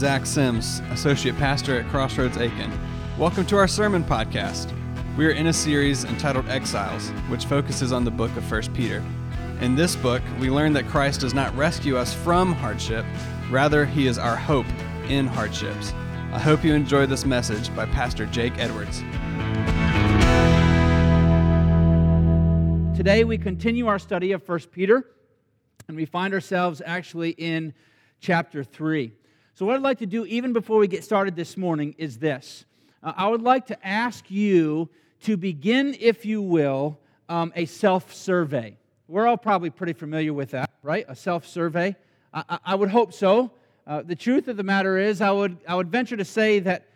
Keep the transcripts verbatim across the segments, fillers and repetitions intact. Zach Sims, Associate Pastor at Crossroads Aiken. Welcome to our sermon podcast. We are in a series entitled Exiles, which focuses on the book of First Peter. In this book, we learn that Christ does not rescue us from hardship, rather he is our hope in hardships. I hope you enjoy this message by Pastor Jake Edwards. Today we continue our study of First Peter, and we find ourselves actually in chapter three. So what I'd like to do even before we get started this morning is this. Uh, I would like to ask you to begin, if you will, um, a self-survey. We're all probably pretty familiar with that, right? A self-survey. I, I-, I would hope so. Uh, the truth of the matter is, I would I would venture to say that,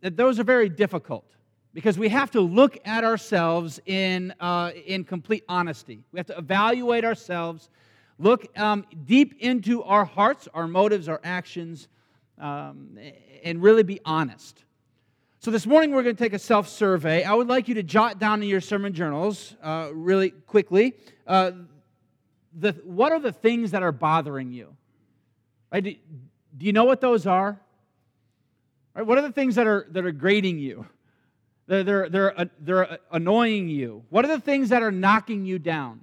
that those are very difficult, because we have to look at ourselves in uh, in complete honesty. We have to evaluate ourselves, look um, deep into our hearts, our motives, our actions, um, and really be honest. So this morning we're going to take a self-survey. I would like you to jot down in your sermon journals, uh, really quickly, uh, the what are the things that are bothering you? Right? Do, do you know what those are? Right? What are the things that are that are grating you? They're, they're, they're, they're annoying you. What are the things that are knocking you down?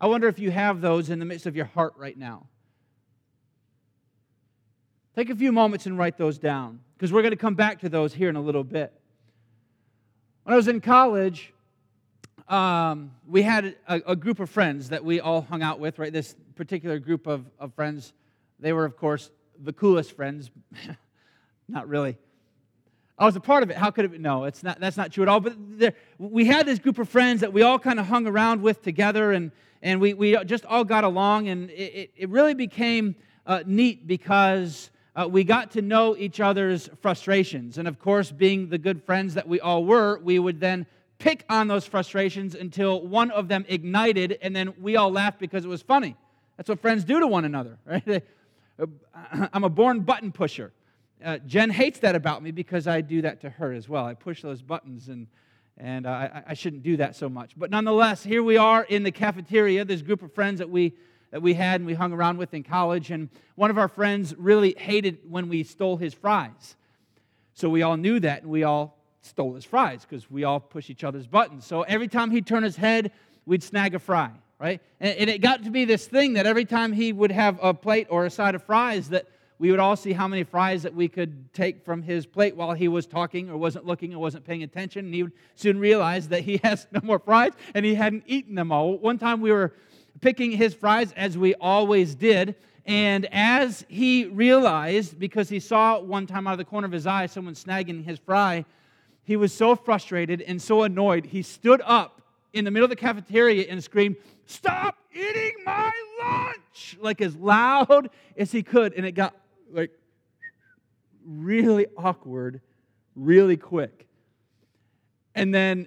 I wonder if you have those in the midst of your heart right now. Take a few moments and write those down, because we're going to come back to those here in a little bit. When I was in college, um, we had a, a group of friends that we all hung out with, right? This particular group of, of friends, they were, of course, the coolest friends. Not really. I was a part of it. How could it be? No, it's not, that's not true at all. But there, we had this group of friends that we all kind of hung around with together, and, and we, we just all got along, and it, it really became uh, neat because uh, we got to know each other's frustrations. And, of course, being the good friends that we all were, we would then pick on those frustrations until one of them ignited, and then we all laughed because it was funny. That's what friends do to one another, right? I'm a born button pusher. Uh, Jen hates that about me because I do that to her as well. I push those buttons, and and uh, I, I shouldn't do that so much. But nonetheless, here we are in the cafeteria, this group of friends that we that we had and we hung around with in college, and one of our friends really hated when we stole his fries. So we all knew that, and we all stole his fries because we all push each other's buttons. So every time he'd turn his head, we'd snag a fry, right? And, and it got to be this thing that every time he would have a plate or a side of fries that we would all see how many fries that we could take from his plate while he was talking or wasn't looking or wasn't paying attention, and he would soon realize that he has no more fries and he hadn't eaten them all. One time we were picking his fries, as we always did, and as he realized, because he saw one time out of the corner of his eye someone snagging his fry, he was so frustrated and so annoyed, he stood up in the middle of the cafeteria and screamed, "Stop eating my lunch!" like as loud as he could, and it got like really awkward, really quick. And then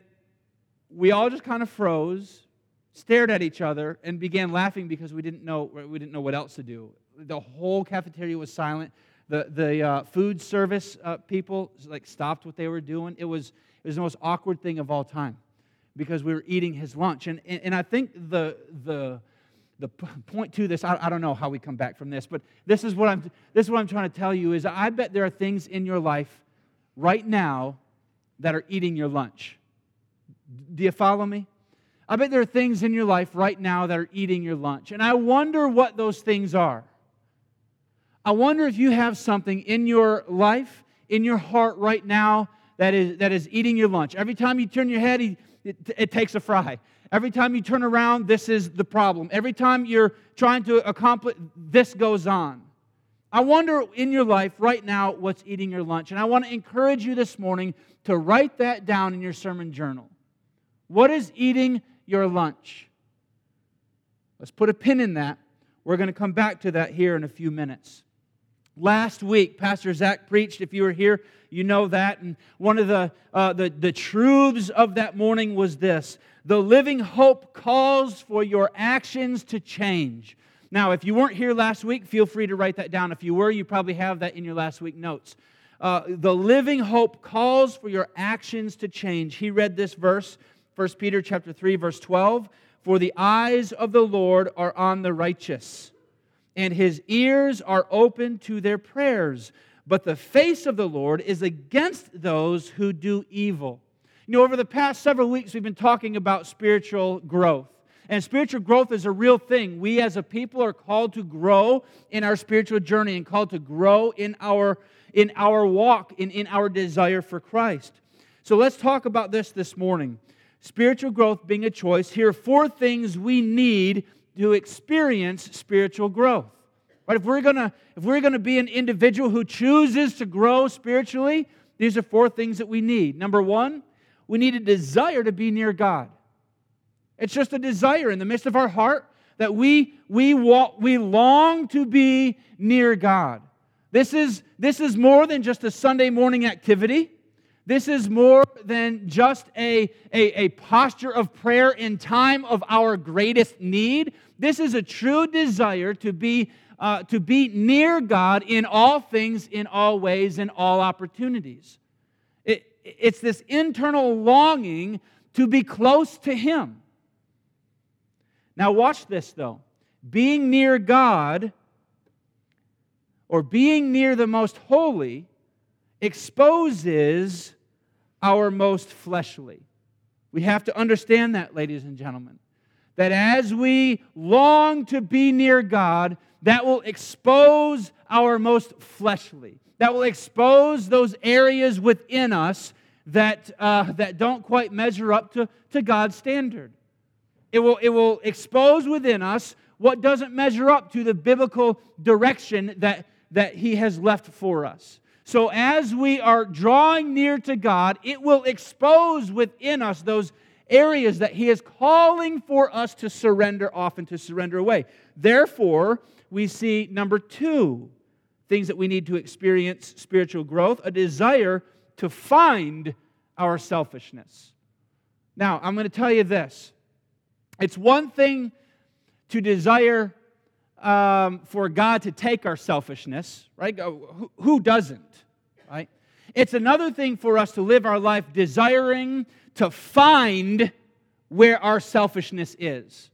we all just kind of froze, stared at each other, and began laughing because we didn't know we didn't know what else to do. The whole cafeteria was silent. The the uh, food service uh, people like stopped what they were doing. It was it was the most awkward thing of all time because we were eating his lunch. And and, and I think the the The point to this, I, I don't know how we come back from this, but this is what I'm this is what I'm trying to tell you is I bet there are things in your life right now that are eating your lunch. Do you follow me? I bet there are things in your life right now that are eating your lunch, and I wonder what those things are. I wonder if you have something in your life, in your heart right now that is that is eating your lunch. Every time you turn your head, it, it, it takes a fry. Every time you turn around, this is the problem. Every time you're trying to accomplish, this goes on. I wonder in your life right now what's eating your lunch. And I want to encourage you this morning to write that down in your sermon journal. What is eating your lunch? Let's put a pin in that. We're going to come back to that here in a few minutes. Last week, Pastor Zach preached. If you were here, you know that. And one of the, uh, the, the truths of that morning was this. The living hope calls for your actions to change. Now, if you weren't here last week, feel free to write that down. If you were, you probably have that in your last week notes. Uh, the living hope calls for your actions to change. He read this verse, First Peter chapter three, verse twelve. For the eyes of the Lord are on the righteous, and his ears are open to their prayers. But the face of the Lord is against those who do evil. You know, over the past several weeks, we've been talking about spiritual growth. And spiritual growth is a real thing. We as a people are called to grow in our spiritual journey and called to grow in our, in our walk and in our desire for Christ. So let's talk about this this morning. Spiritual growth being a choice. Here are four things we need to experience spiritual growth. Right? If we're gonna, if we're gonna be an individual who chooses to grow spiritually, these are four things that we need. Number one, we need a desire to be near God. It's just a desire in the midst of our heart that we we walk, we long to be near God. This is this is more than just a Sunday morning activity. This is more than just a, a, a posture of prayer in time of our greatest need. This is a true desire to be uh, to be near God in all things, in all ways, in all opportunities. It, it's this internal longing to be close to Him. Now watch this, though. Being near God, or being near the Most Holy, exposes our most fleshly. We have to understand that, ladies and gentlemen, that as we long to be near God, that will expose our most fleshly. That will expose those areas within us that, uh, that don't quite measure up to, to God's standard. It will, it will expose within us what doesn't measure up to the biblical direction that, that He has left for us. So as we are drawing near to God, it will expose within us those areas that He is calling for us to surrender off and to surrender away. Therefore, we see number two, things that we need to experience spiritual growth, a desire to find our selfishness. Now, I'm going to tell you this. It's one thing to desire um, for God to take our selfishness, right? Who, who doesn't, right? It's another thing for us to live our life desiring to find where our selfishness is.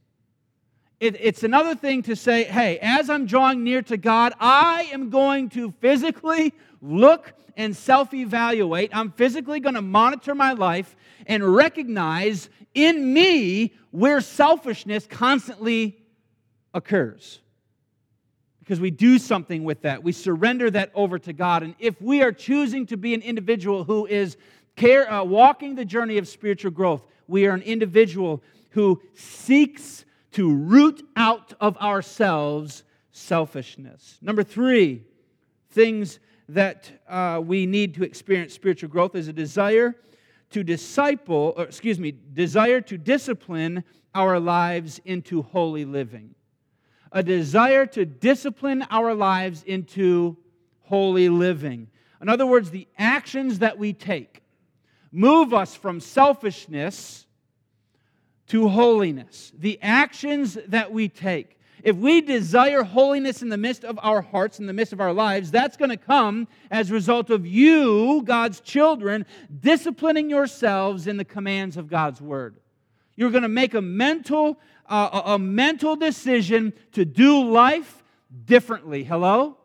It, it's another thing to say, hey, as I'm drawing near to God, I am going to physically look and self-evaluate. I'm physically going to monitor my life and recognize in me where selfishness constantly occurs. Because we do something with that. We surrender that over to God. And if we are choosing to be an individual who is care, uh, walking the journey of spiritual growth, we are an individual who seeks to root out of ourselves selfishness. Number three, things that uh, we need to experience spiritual growth is a desire to disciple, or excuse me, desire to discipline our lives into holy living. A desire to discipline our lives into holy living. In other words, the actions that we take move us from selfishness to holiness. The actions that we take. If we desire holiness in the midst of our hearts, in the midst of our lives, that's going to come as a result of you, God's children, disciplining yourselves in the commands of God's Word. You're going to make a mental, uh, a mental decision to do life differently. Hello?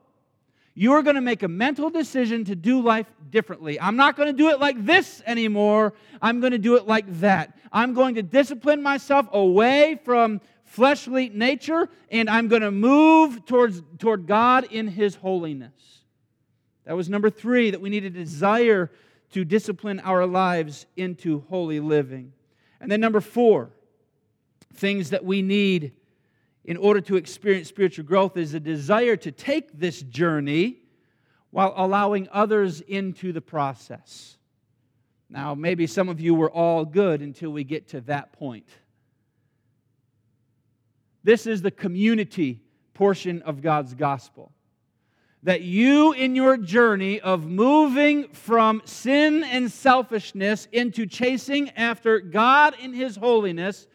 You're going to make a mental decision to do life differently. I'm not going to do it like this anymore. I'm going to do it like that. I'm going to discipline myself away from fleshly nature, and I'm going to move towards toward God in His holiness. That was number three, that we need a desire to discipline our lives into holy living. And then number four, things that we need in order to experience spiritual growth is a desire to take this journey while allowing others into the process. Now, maybe some of you were all good until we get to that point. This is the community portion of God's gospel. That you, in your journey of moving from sin and selfishness into chasing after God in His holiness,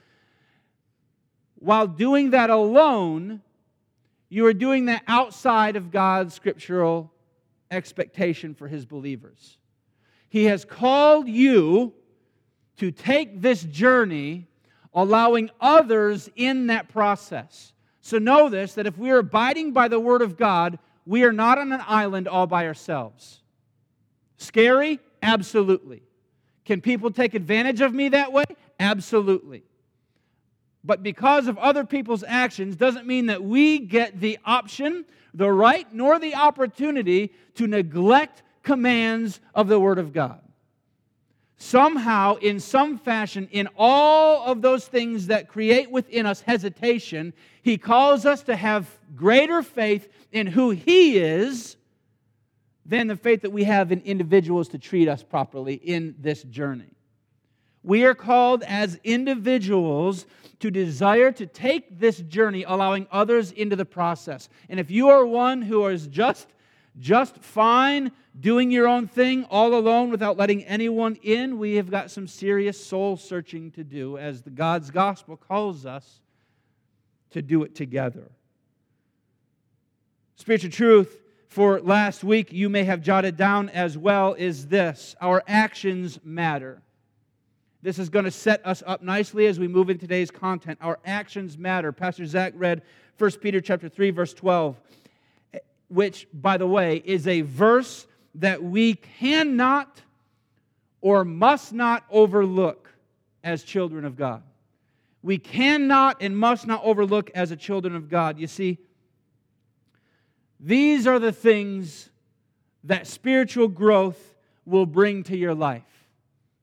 while doing that alone, you are doing that outside of God's scriptural expectation for His believers. He has called you to take this journey, allowing others in that process. So know this, that if we are abiding by the Word of God, we are not on an island all by ourselves. Scary? Absolutely. Can people take advantage of me that way? Absolutely. But because of other people's actions doesn't mean that we get the option, the right, nor the opportunity to neglect commands of the Word of God. Somehow, in some fashion, in all of those things that create within us hesitation, He calls us to have greater faith in who He is than the faith that we have in individuals to treat us properly in this journey. We are called as individuals to desire to take this journey, allowing others into the process. And if you are one who is just, just fine doing your own thing all alone without letting anyone in, we have got some serious soul searching to do as the God's gospel calls us to do it together. Spiritual truth for last week, you may have jotted down as well, is this: our actions matter. This is going to set us up nicely as we move into today's content. Our actions matter. Pastor Zach read First Peter chapter three, verse twelve, which, by the way, is a verse that we cannot or must not overlook as children of God. We cannot and must not overlook as a children of God. You see, these are the things that spiritual growth will bring to your life.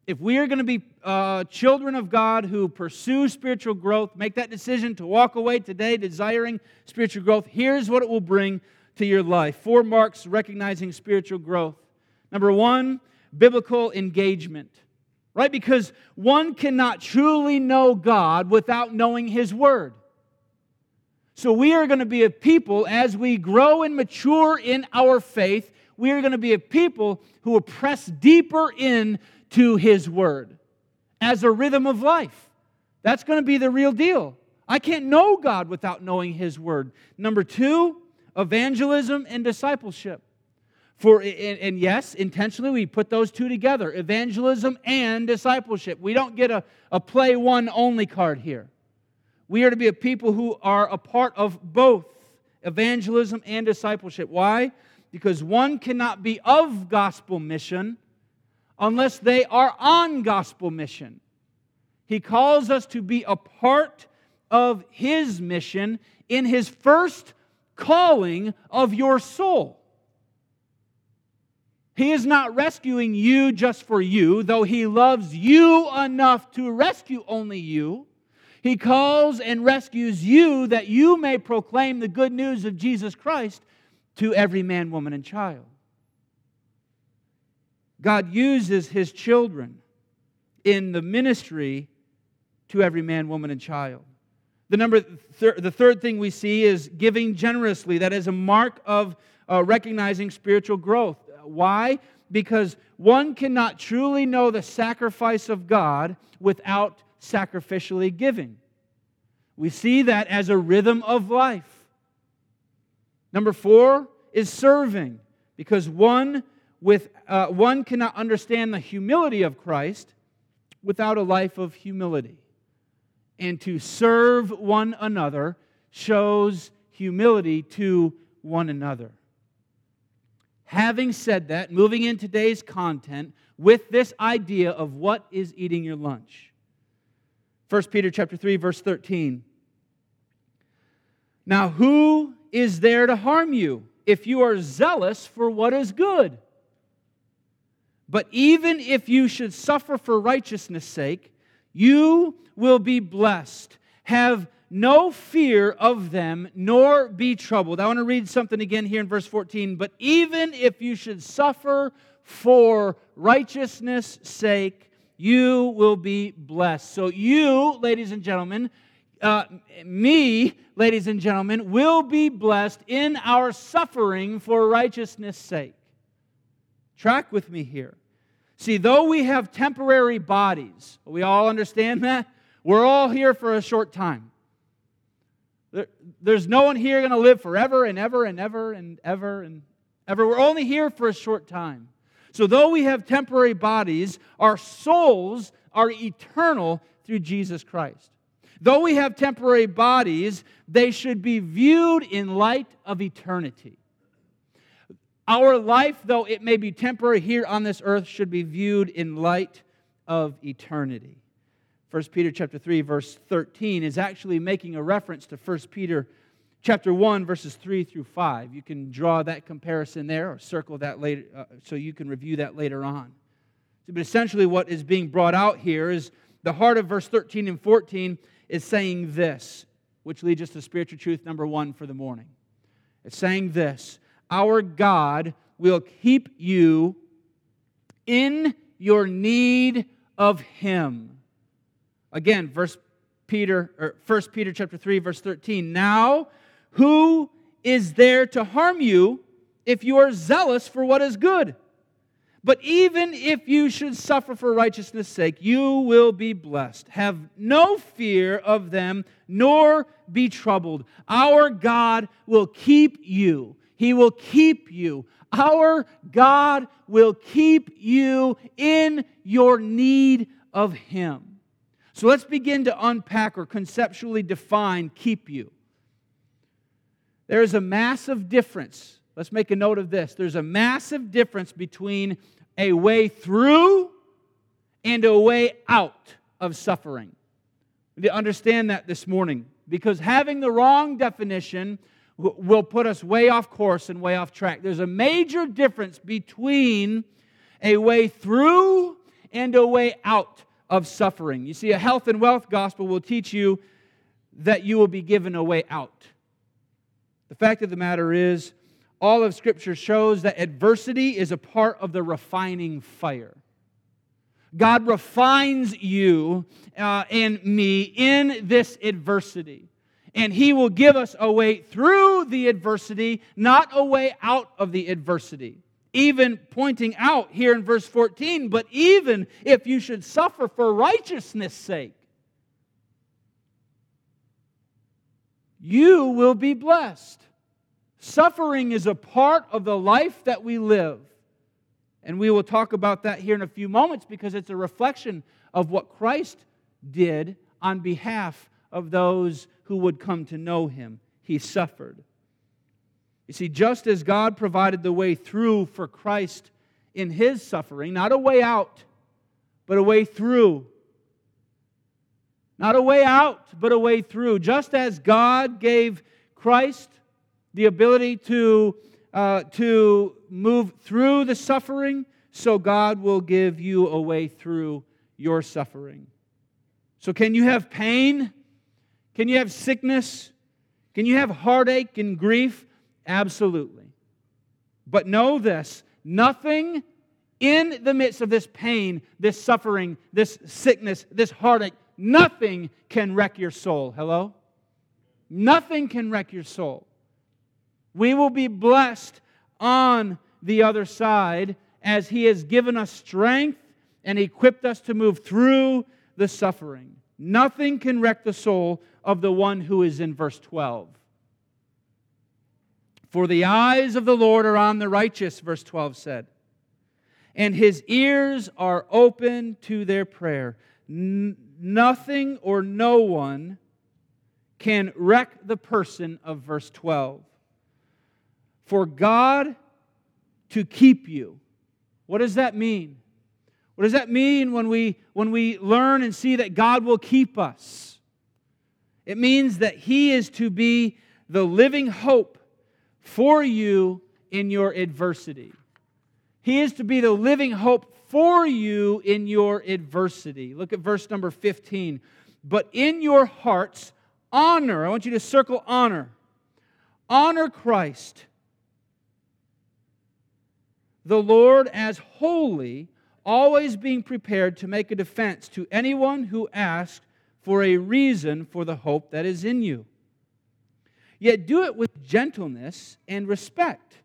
If we are going to be uh, children of God who pursue spiritual growth, make that decision to walk away today desiring spiritual growth, here's what it will bring to your life. Four marks recognizing spiritual growth. Number one, biblical engagement. Right? Because one cannot truly know God without knowing His Word. So we are going to be a people, as we grow and mature in our faith, we are going to be a people who will press deeper in to His Word as a rhythm of life. That's going to be the real deal. I can't know God without knowing His Word. Number two, evangelism and discipleship. For and yes, intentionally we put those two together, evangelism and discipleship. We don't get a, a play one only card here. We are to be a people who are a part of both evangelism and discipleship. Why? Because one cannot be of gospel mission unless they are on gospel mission. He calls us to be a part of His mission in His first calling of your soul. He is not rescuing you just for you, though He loves you enough to rescue only you. He calls and rescues you that you may proclaim the good news of Jesus Christ to every man, woman, and child. God uses His children in the ministry to every man, woman, and child. The number, thir- the third thing we see is giving generously. That is a mark of uh, recognizing spiritual growth. Why? Because one cannot truly know the sacrifice of God without sacrificially giving. We see that as a rhythm of life. Number four is serving, because one With uh, one cannot understand the humility of Christ without a life of humility. And to serve one another shows humility to one another. Having said that, moving in today's content with this idea of what is eating your lunch. First Peter chapter three, verse thirteen. Now who is there to harm you if you are zealous for what is good? But even if you should suffer for righteousness' sake, you will be blessed. Have no fear of them, nor be troubled. I want to read something again here in verse fourteen. But even if you should suffer for righteousness' sake, you will be blessed. So you, ladies and gentlemen, uh, me, ladies and gentlemen, will be blessed in our suffering for righteousness' sake. Track with me here. See, though we have temporary bodies, we all understand that. We're all here for a short time. There, there's no one here going to live forever and ever and ever and ever and ever. We're only here for a short time. So though we have temporary bodies, our souls are eternal through Jesus Christ. Though we have temporary bodies, they should be viewed in light of eternity. Our life, though it may be temporary here on this earth, should be viewed in light of eternity. First Peter chapter three, verse thirteen is actually making a reference to First Peter chapter one, verses three through five. You can draw that comparison there or circle that later, uh, so you can review that later on. But essentially what is being brought out here is the heart of verse thirteen and fourteen is saying this, which leads us to spiritual truth number one for the morning. It's saying this: our God will keep you in your need of Him. Again, verse Peter, or First Peter chapter three, verse thirteen. Now, who is there to harm you if you are zealous for what is good? But even if you should suffer for righteousness' sake, you will be blessed. Have no fear of them, nor be troubled. Our God will keep you. He will keep you. Our God will keep you in your need of Him. So let's begin to unpack or conceptually define keep you. There is a massive difference. Let's make a note of this. There's a massive difference between a way through and a way out of suffering. We need to understand that this morning, because having the wrong definition will put us way off course and way off track. There's a major difference between a way through and a way out of suffering. You see, a health and wealth gospel will teach you that you will be given a way out. The fact of the matter is, all of Scripture shows that adversity is a part of the refining fire. God refines you uh, and me in this adversity. And He will give us a way through the adversity, not a way out of the adversity. Even pointing out here in verse fourteen, but even if you should suffer for righteousness' sake, you will be blessed. Suffering is a part of the life that we live. And we will talk about that here in a few moments, because it's a reflection of what Christ did on behalf of those who would come to know Him. He suffered. You see, just as God provided the way through for Christ in His suffering, not a way out, but a way through. Not a way out, but a way through. Just as God gave Christ the ability to, uh, to move through the suffering, so God will give you a way through your suffering. So can you have pain? Can you have sickness? Can you have heartache and grief? Absolutely. But know this: nothing in the midst of this pain, this suffering, this sickness, this heartache, nothing can wreck your soul. Hello? Nothing can wreck your soul. We will be blessed on the other side, as He has given us strength and equipped us to move through the suffering. Nothing can wreck the soul of the one who is in verse twelve. For the eyes of the Lord are on the righteous, verse twelve said, and His ears are open to their prayer. N- nothing or no one can wreck the person of verse twelve. For God to keep you. What does that mean? What does that mean when we, when we learn and see that God will keep us? It means that He is to be the living hope for you in your adversity. He is to be the living hope for you in your adversity. Look at verse number fifteen. But in your hearts, honor. I want you to circle honor. Honor Christ the Lord as holy, always being prepared to make a defense to anyone who asks for a reason for the hope that is in you. Yet do it with gentleness and respect,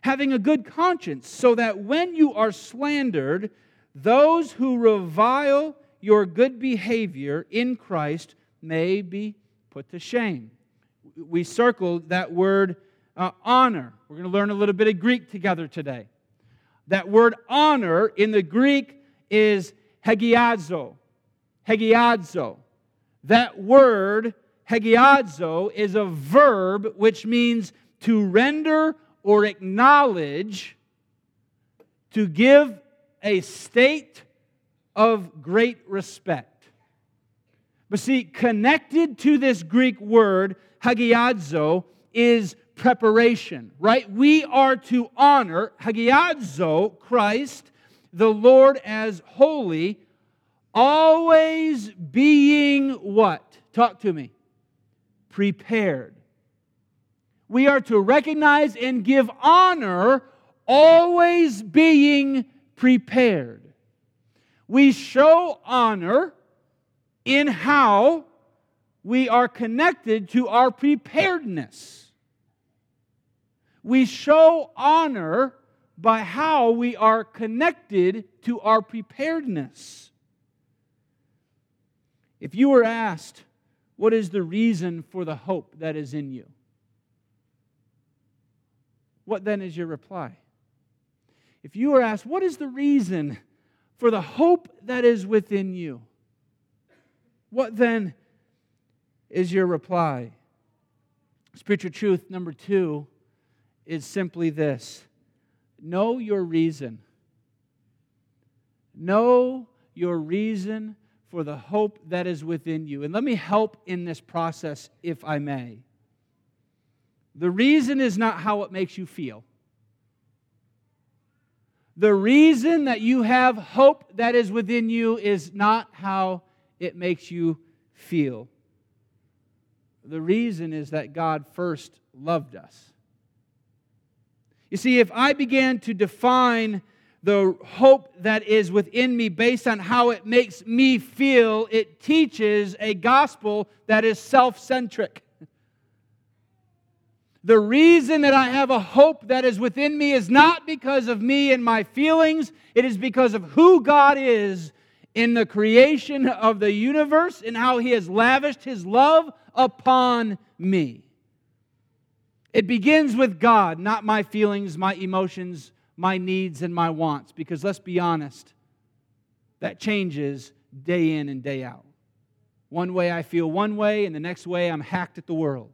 having a good conscience, so that when you are slandered, those who revile your good behavior in Christ may be put to shame. We circled that word uh, honor. We're going to learn a little bit of Greek together today. That word honor in the Greek is hagiazō. Hagiazō. That word, hagiazō, is a verb which means to render or acknowledge, to give a state of great respect. But see, connected to this Greek word, hagiazō, is preparation, right? We are to honor, hagiazō, Christ, the Lord as holy, always being what? Talk to me. Prepared. We are to recognize and give honor, always being prepared. We show honor in how we are connected to our preparedness. We show honor by how we are connected to our preparedness. If you were asked, what is the reason for the hope that is in you? What then is your reply? If you were asked, what is the reason for the hope that is within you? What then is your reply? Spiritual truth number two is simply this. Know your reason. Know your reason for the hope that is within you. And let me help in this process, if I may. The reason is not how it makes you feel. The reason that you have hope that is within you is not how it makes you feel. The reason is that God first loved us. You see, if I began to define the hope that is within me based on how it makes me feel, it teaches a gospel that is self-centric. The reason that I have a hope that is within me is not because of me and my feelings. It is because of who God is in the creation of the universe and how He has lavished His love upon me. It begins with God, not my feelings, my emotions, my needs, and my wants. Because let's be honest, that changes day in and day out. One way I feel one way, and the next way I'm hacked at the world.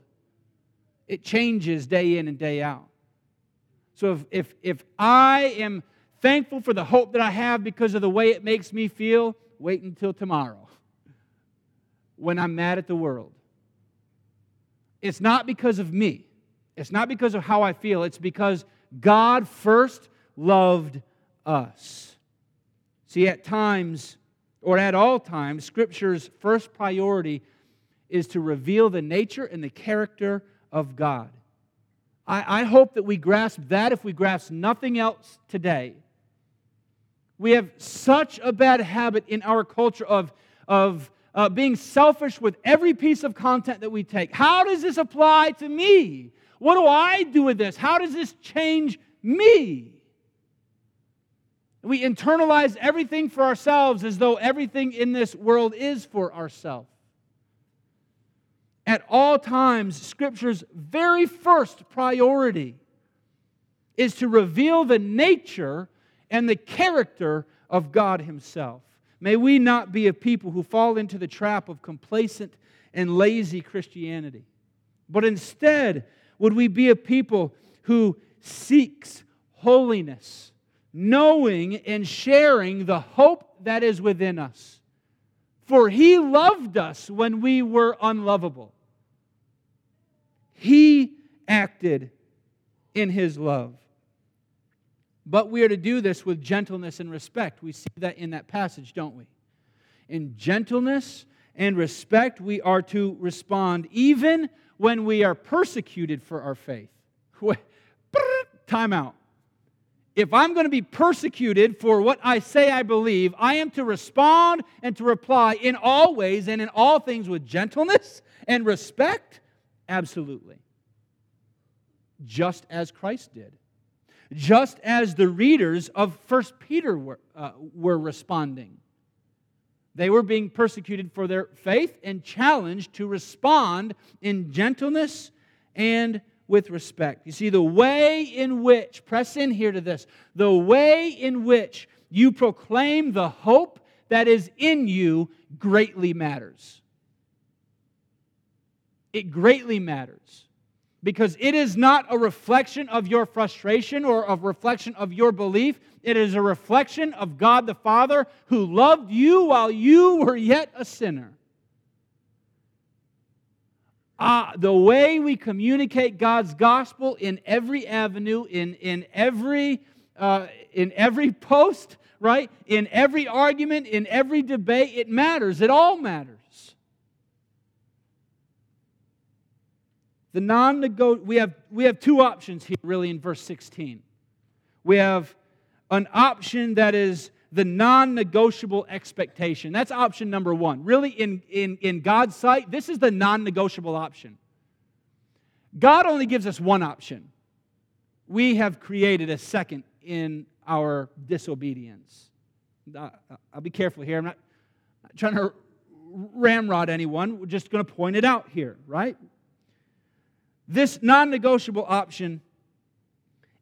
It changes day in and day out. So if, if, if I am thankful for the hope that I have because of the way it makes me feel, wait until tomorrow when I'm mad at the world. It's not because of me. It's not because of how I feel. It's because God first loved us. See, at times, or at all times, Scripture's first priority is to reveal the nature and the character of God. I, I hope that we grasp that if we grasp nothing else today. We have such a bad habit in our culture of, of uh, being selfish with every piece of content that we take. How does this apply to me? What do I do with this? How does this change me? We internalize everything for ourselves as though everything in this world is for ourselves. At all times, Scripture's very first priority is to reveal the nature and the character of God Himself. May we not be a people who fall into the trap of complacent and lazy Christianity, but instead, would we be a people who seeks holiness, knowing and sharing the hope that is within us? For He loved us when we were unlovable. He acted in His love. But we are to do this with gentleness and respect. We see that in that passage, don't we? In gentleness and respect, we are to respond even when we are persecuted for our faith. Time out. If I'm going to be persecuted for what I say I believe, I am to respond and to reply in all ways and in all things with gentleness and respect? Absolutely. Just as Christ did. Just as the readers of First Peter were, uh, were responding. They were being persecuted for their faith and challenged to respond in gentleness and with respect. You see, the way in which, press in here to this, the way in which you proclaim the hope that is in you greatly matters. it greatly matters, because it is not a reflection of your frustration or a reflection of your belief. It is a reflection of God the Father, who loved you while you were yet a sinner. Ah, the way we communicate God's gospel in every avenue, in, in every uh, in every post, right? In every argument, in every debate, it matters. It all matters. The non-nego- we have we have two options here, really, in verse sixteen. We have an option that is the non-negotiable expectation. That's option number one. Really, in, in, in God's sight, this is the non-negotiable option. God only gives us one option. We have created a second in our disobedience. I'll be careful here. I'm not, not trying to ramrod anyone. We're just going to point it out here, right? This non-negotiable option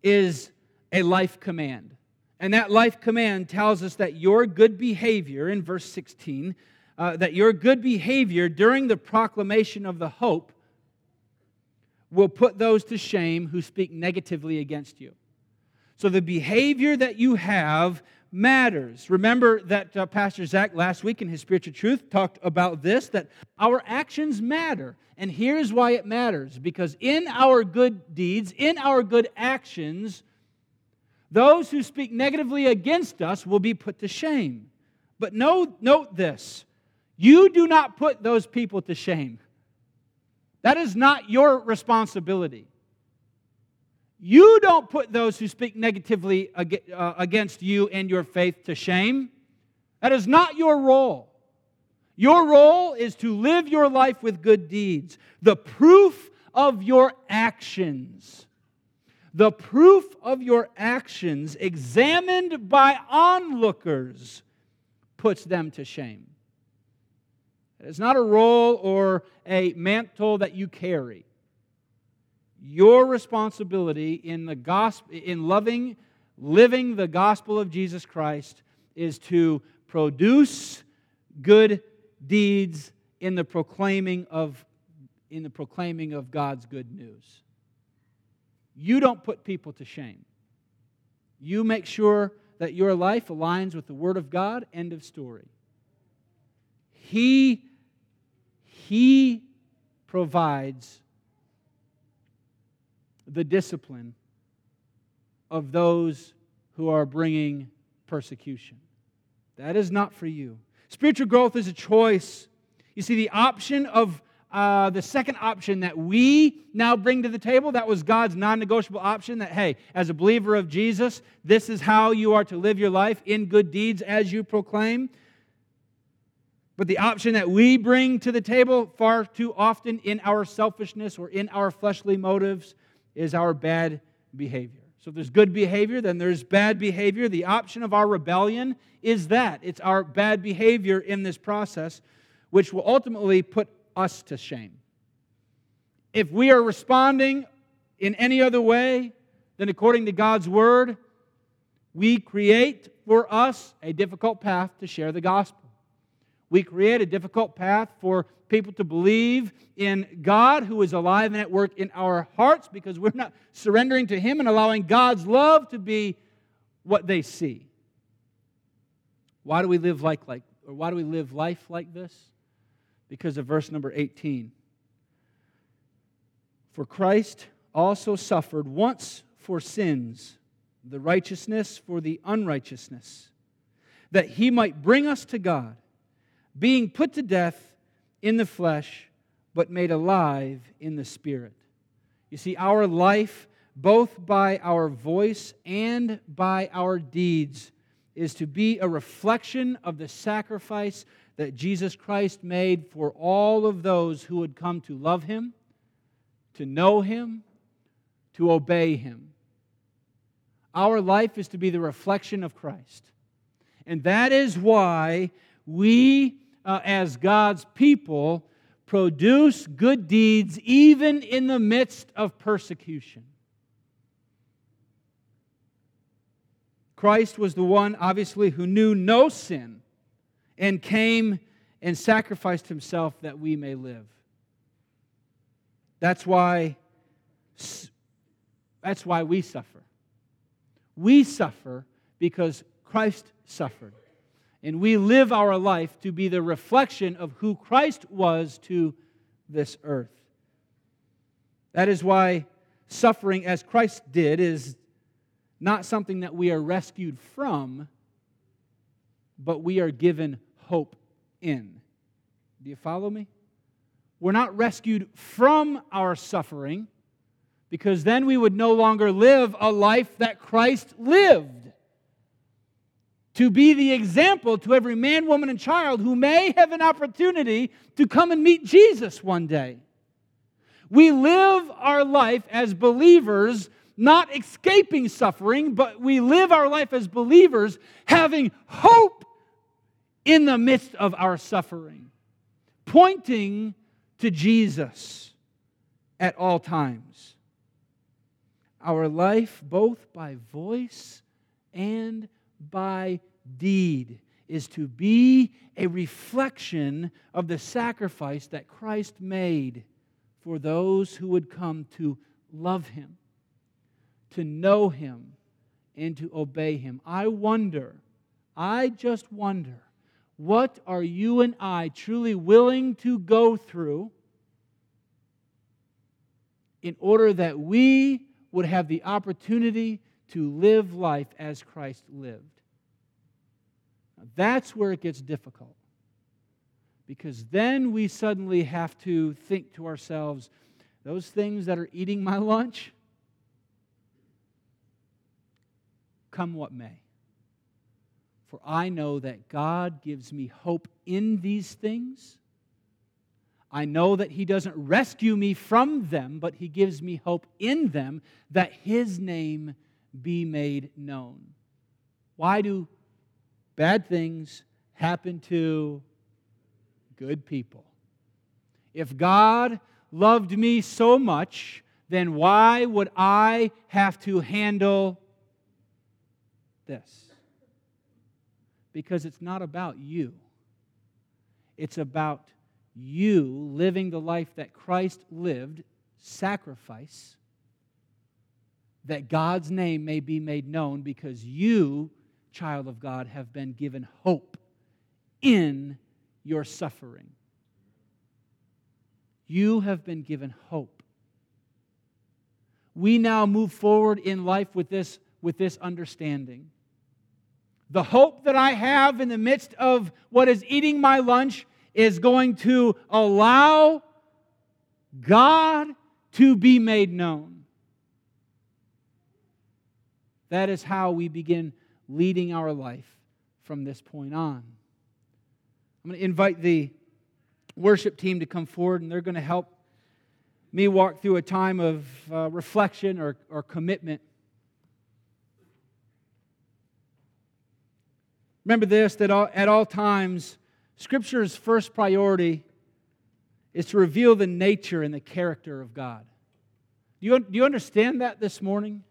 is a life command. And that life command tells us that your good behavior, in verse sixteen, uh, that your good behavior during the proclamation of the hope will put those to shame who speak negatively against you. So the behavior that you have matters. Remember that uh, Pastor Zach last week in his Spiritual Truth talked about this, that our actions matter. And here's why it matters. Because in our good deeds, in our good actions, those who speak negatively against us will be put to shame. But note, note this, you do not put those people to shame. That is not your responsibility. You don't put those who speak negatively against you and your faith to shame. That is not your role. Your role is to live your life with good deeds. The proof of your actions, the proof of your actions examined by onlookers puts them to shame. It is not a role or a mantle that you carry. Your responsibility in the gospel, in loving, living the gospel of Jesus Christ, is to produce good deeds in the proclaiming of, in the proclaiming of God's good news. You don't put people to shame. You make sure that your life aligns with the Word of God. End of story. He, he provides the discipline of those who are bringing persecution. That is not for you. Spiritual growth is a choice. You see, the option of uh, the second option that we now bring to the table, that was God's non-negotiable option that, hey, as a believer of Jesus, this is how you are to live your life in good deeds as you proclaim. But the option that we bring to the table far too often in our selfishness or in our fleshly motives is our bad behavior. So if there's good behavior, then there's bad behavior. The option of our rebellion is that. It's our bad behavior in this process, which will ultimately put us to shame. If we are responding in any other way than according to God's Word, we create for us a difficult path to share the gospel. We create a difficult path for people to believe in God, who is alive and at work in our hearts, because we're not surrendering to Him and allowing God's love to be what they see. Why do we live like, like or why do we live life like this? Because of verse number eighteen. For Christ also suffered once for sins, the righteousness for the unrighteousness, that He might bring us to God, being put to death in the flesh, but made alive in the Spirit. You see, our life, both by our voice and by our deeds, is to be a reflection of the sacrifice that Jesus Christ made for all of those who would come to love Him, to know Him, to obey Him. Our life is to be the reflection of Christ. And that is why we, Uh, as God's people, produce good deeds even in the midst of persecution. Christ was the one, obviously, who knew no sin and came and sacrificed Himself that we may live. That's why, that's why we suffer. We suffer because Christ suffered. And we live our life to be the reflection of who Christ was to this earth. That is why suffering, as Christ did, is not something that we are rescued from, but we are given hope in. Do you follow me? We're not rescued from our suffering, because then we would no longer live a life that Christ lived, to be the example to every man, woman, and child who may have an opportunity to come and meet Jesus one day. We live our life as believers, not escaping suffering, but we live our life as believers having hope in the midst of our suffering, pointing to Jesus at all times. Our life, both by voice and by deed, is to be a reflection of the sacrifice that Christ made for those who would come to love Him, to know Him, and to obey Him. I wonder, I just wonder, what are you and I truly willing to go through in order that we would have the opportunity to live life as Christ lived? Now, that's where it gets difficult. Because then we suddenly have to think to ourselves, those things that are eating my lunch, come what may. For I know that God gives me hope in these things. I know that He doesn't rescue me from them, but He gives me hope in them that His name be made known. Why do bad things happen to good people? If God loved me so much, then why would I have to handle this? Because it's not about you. It's about you living the life that Christ lived, sacrifice, that God's name may be made known because you, child of God, have been given hope in your suffering. You have been given hope. We now move forward in life with this, with this understanding. The hope that I have in the midst of what is eating my lunch is going to allow God to be made known. That is how we begin leading our life from this point on. I'm going to invite the worship team to come forward, and they're going to help me walk through a time of uh, reflection or, or commitment. Remember this, that all, at all times, Scripture's first priority is to reveal the nature and the character of God. Do you, do you understand that this morning?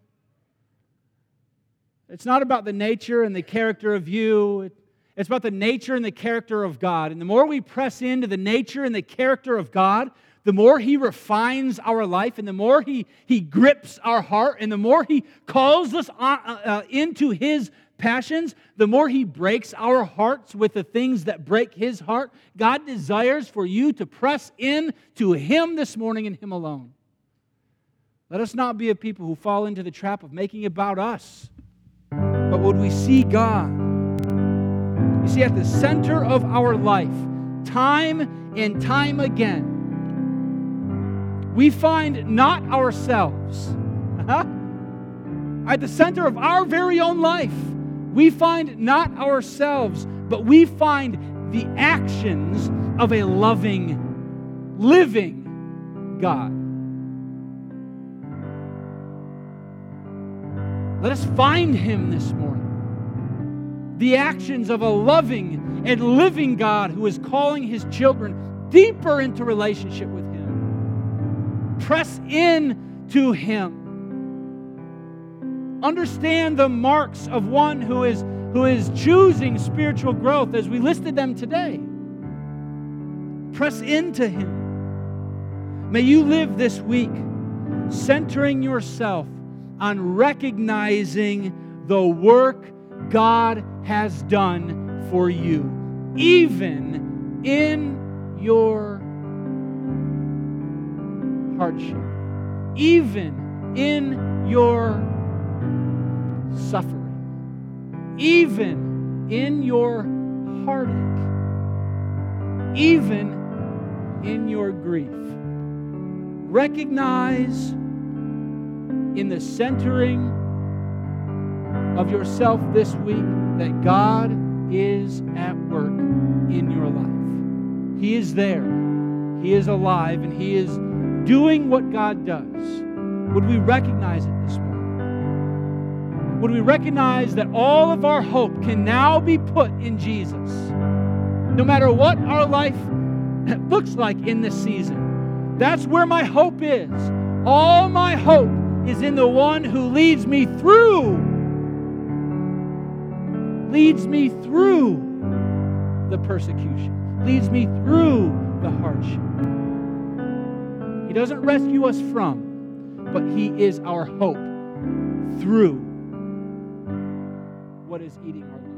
It's not about the nature and the character of you. It, It's about the nature and the character of God. And the more we press into the nature and the character of God, the more He refines our life, and the more He, he grips our heart, and the more He calls us on, uh, into His passions, the more He breaks our hearts with the things that break His heart. God desires for you to press in to Him this morning and Him alone. Let us not be a people who fall into the trap of making about us, but would we see God? You see, at the center of our life, time and time again, we find not ourselves. Huh? At the center of our very own life, we find not ourselves, but we find the actions of a loving, living God. Let us find Him this morning. The actions of a loving and living God who is calling His children deeper into relationship with Him. Press in to Him. Understand the marks of one who is, who is choosing spiritual growth as we listed them today. Press into Him. May you live this week centering yourself on recognizing the work God has done for you, even in your hardship, even in your suffering, even in your heartache, even in your grief. Recognize in the centering of yourself this week that God is at work in your life. He is there. He is alive, and He is doing what God does. Would we recognize it this morning? Would we recognize that all of our hope can now be put in Jesus? No matter what our life looks like in this season, that's where my hope is. All my hope is in the one who leads me through, leads me through the persecution, leads me through the hardship. He doesn't rescue us from, but He is our hope through what is eating our life.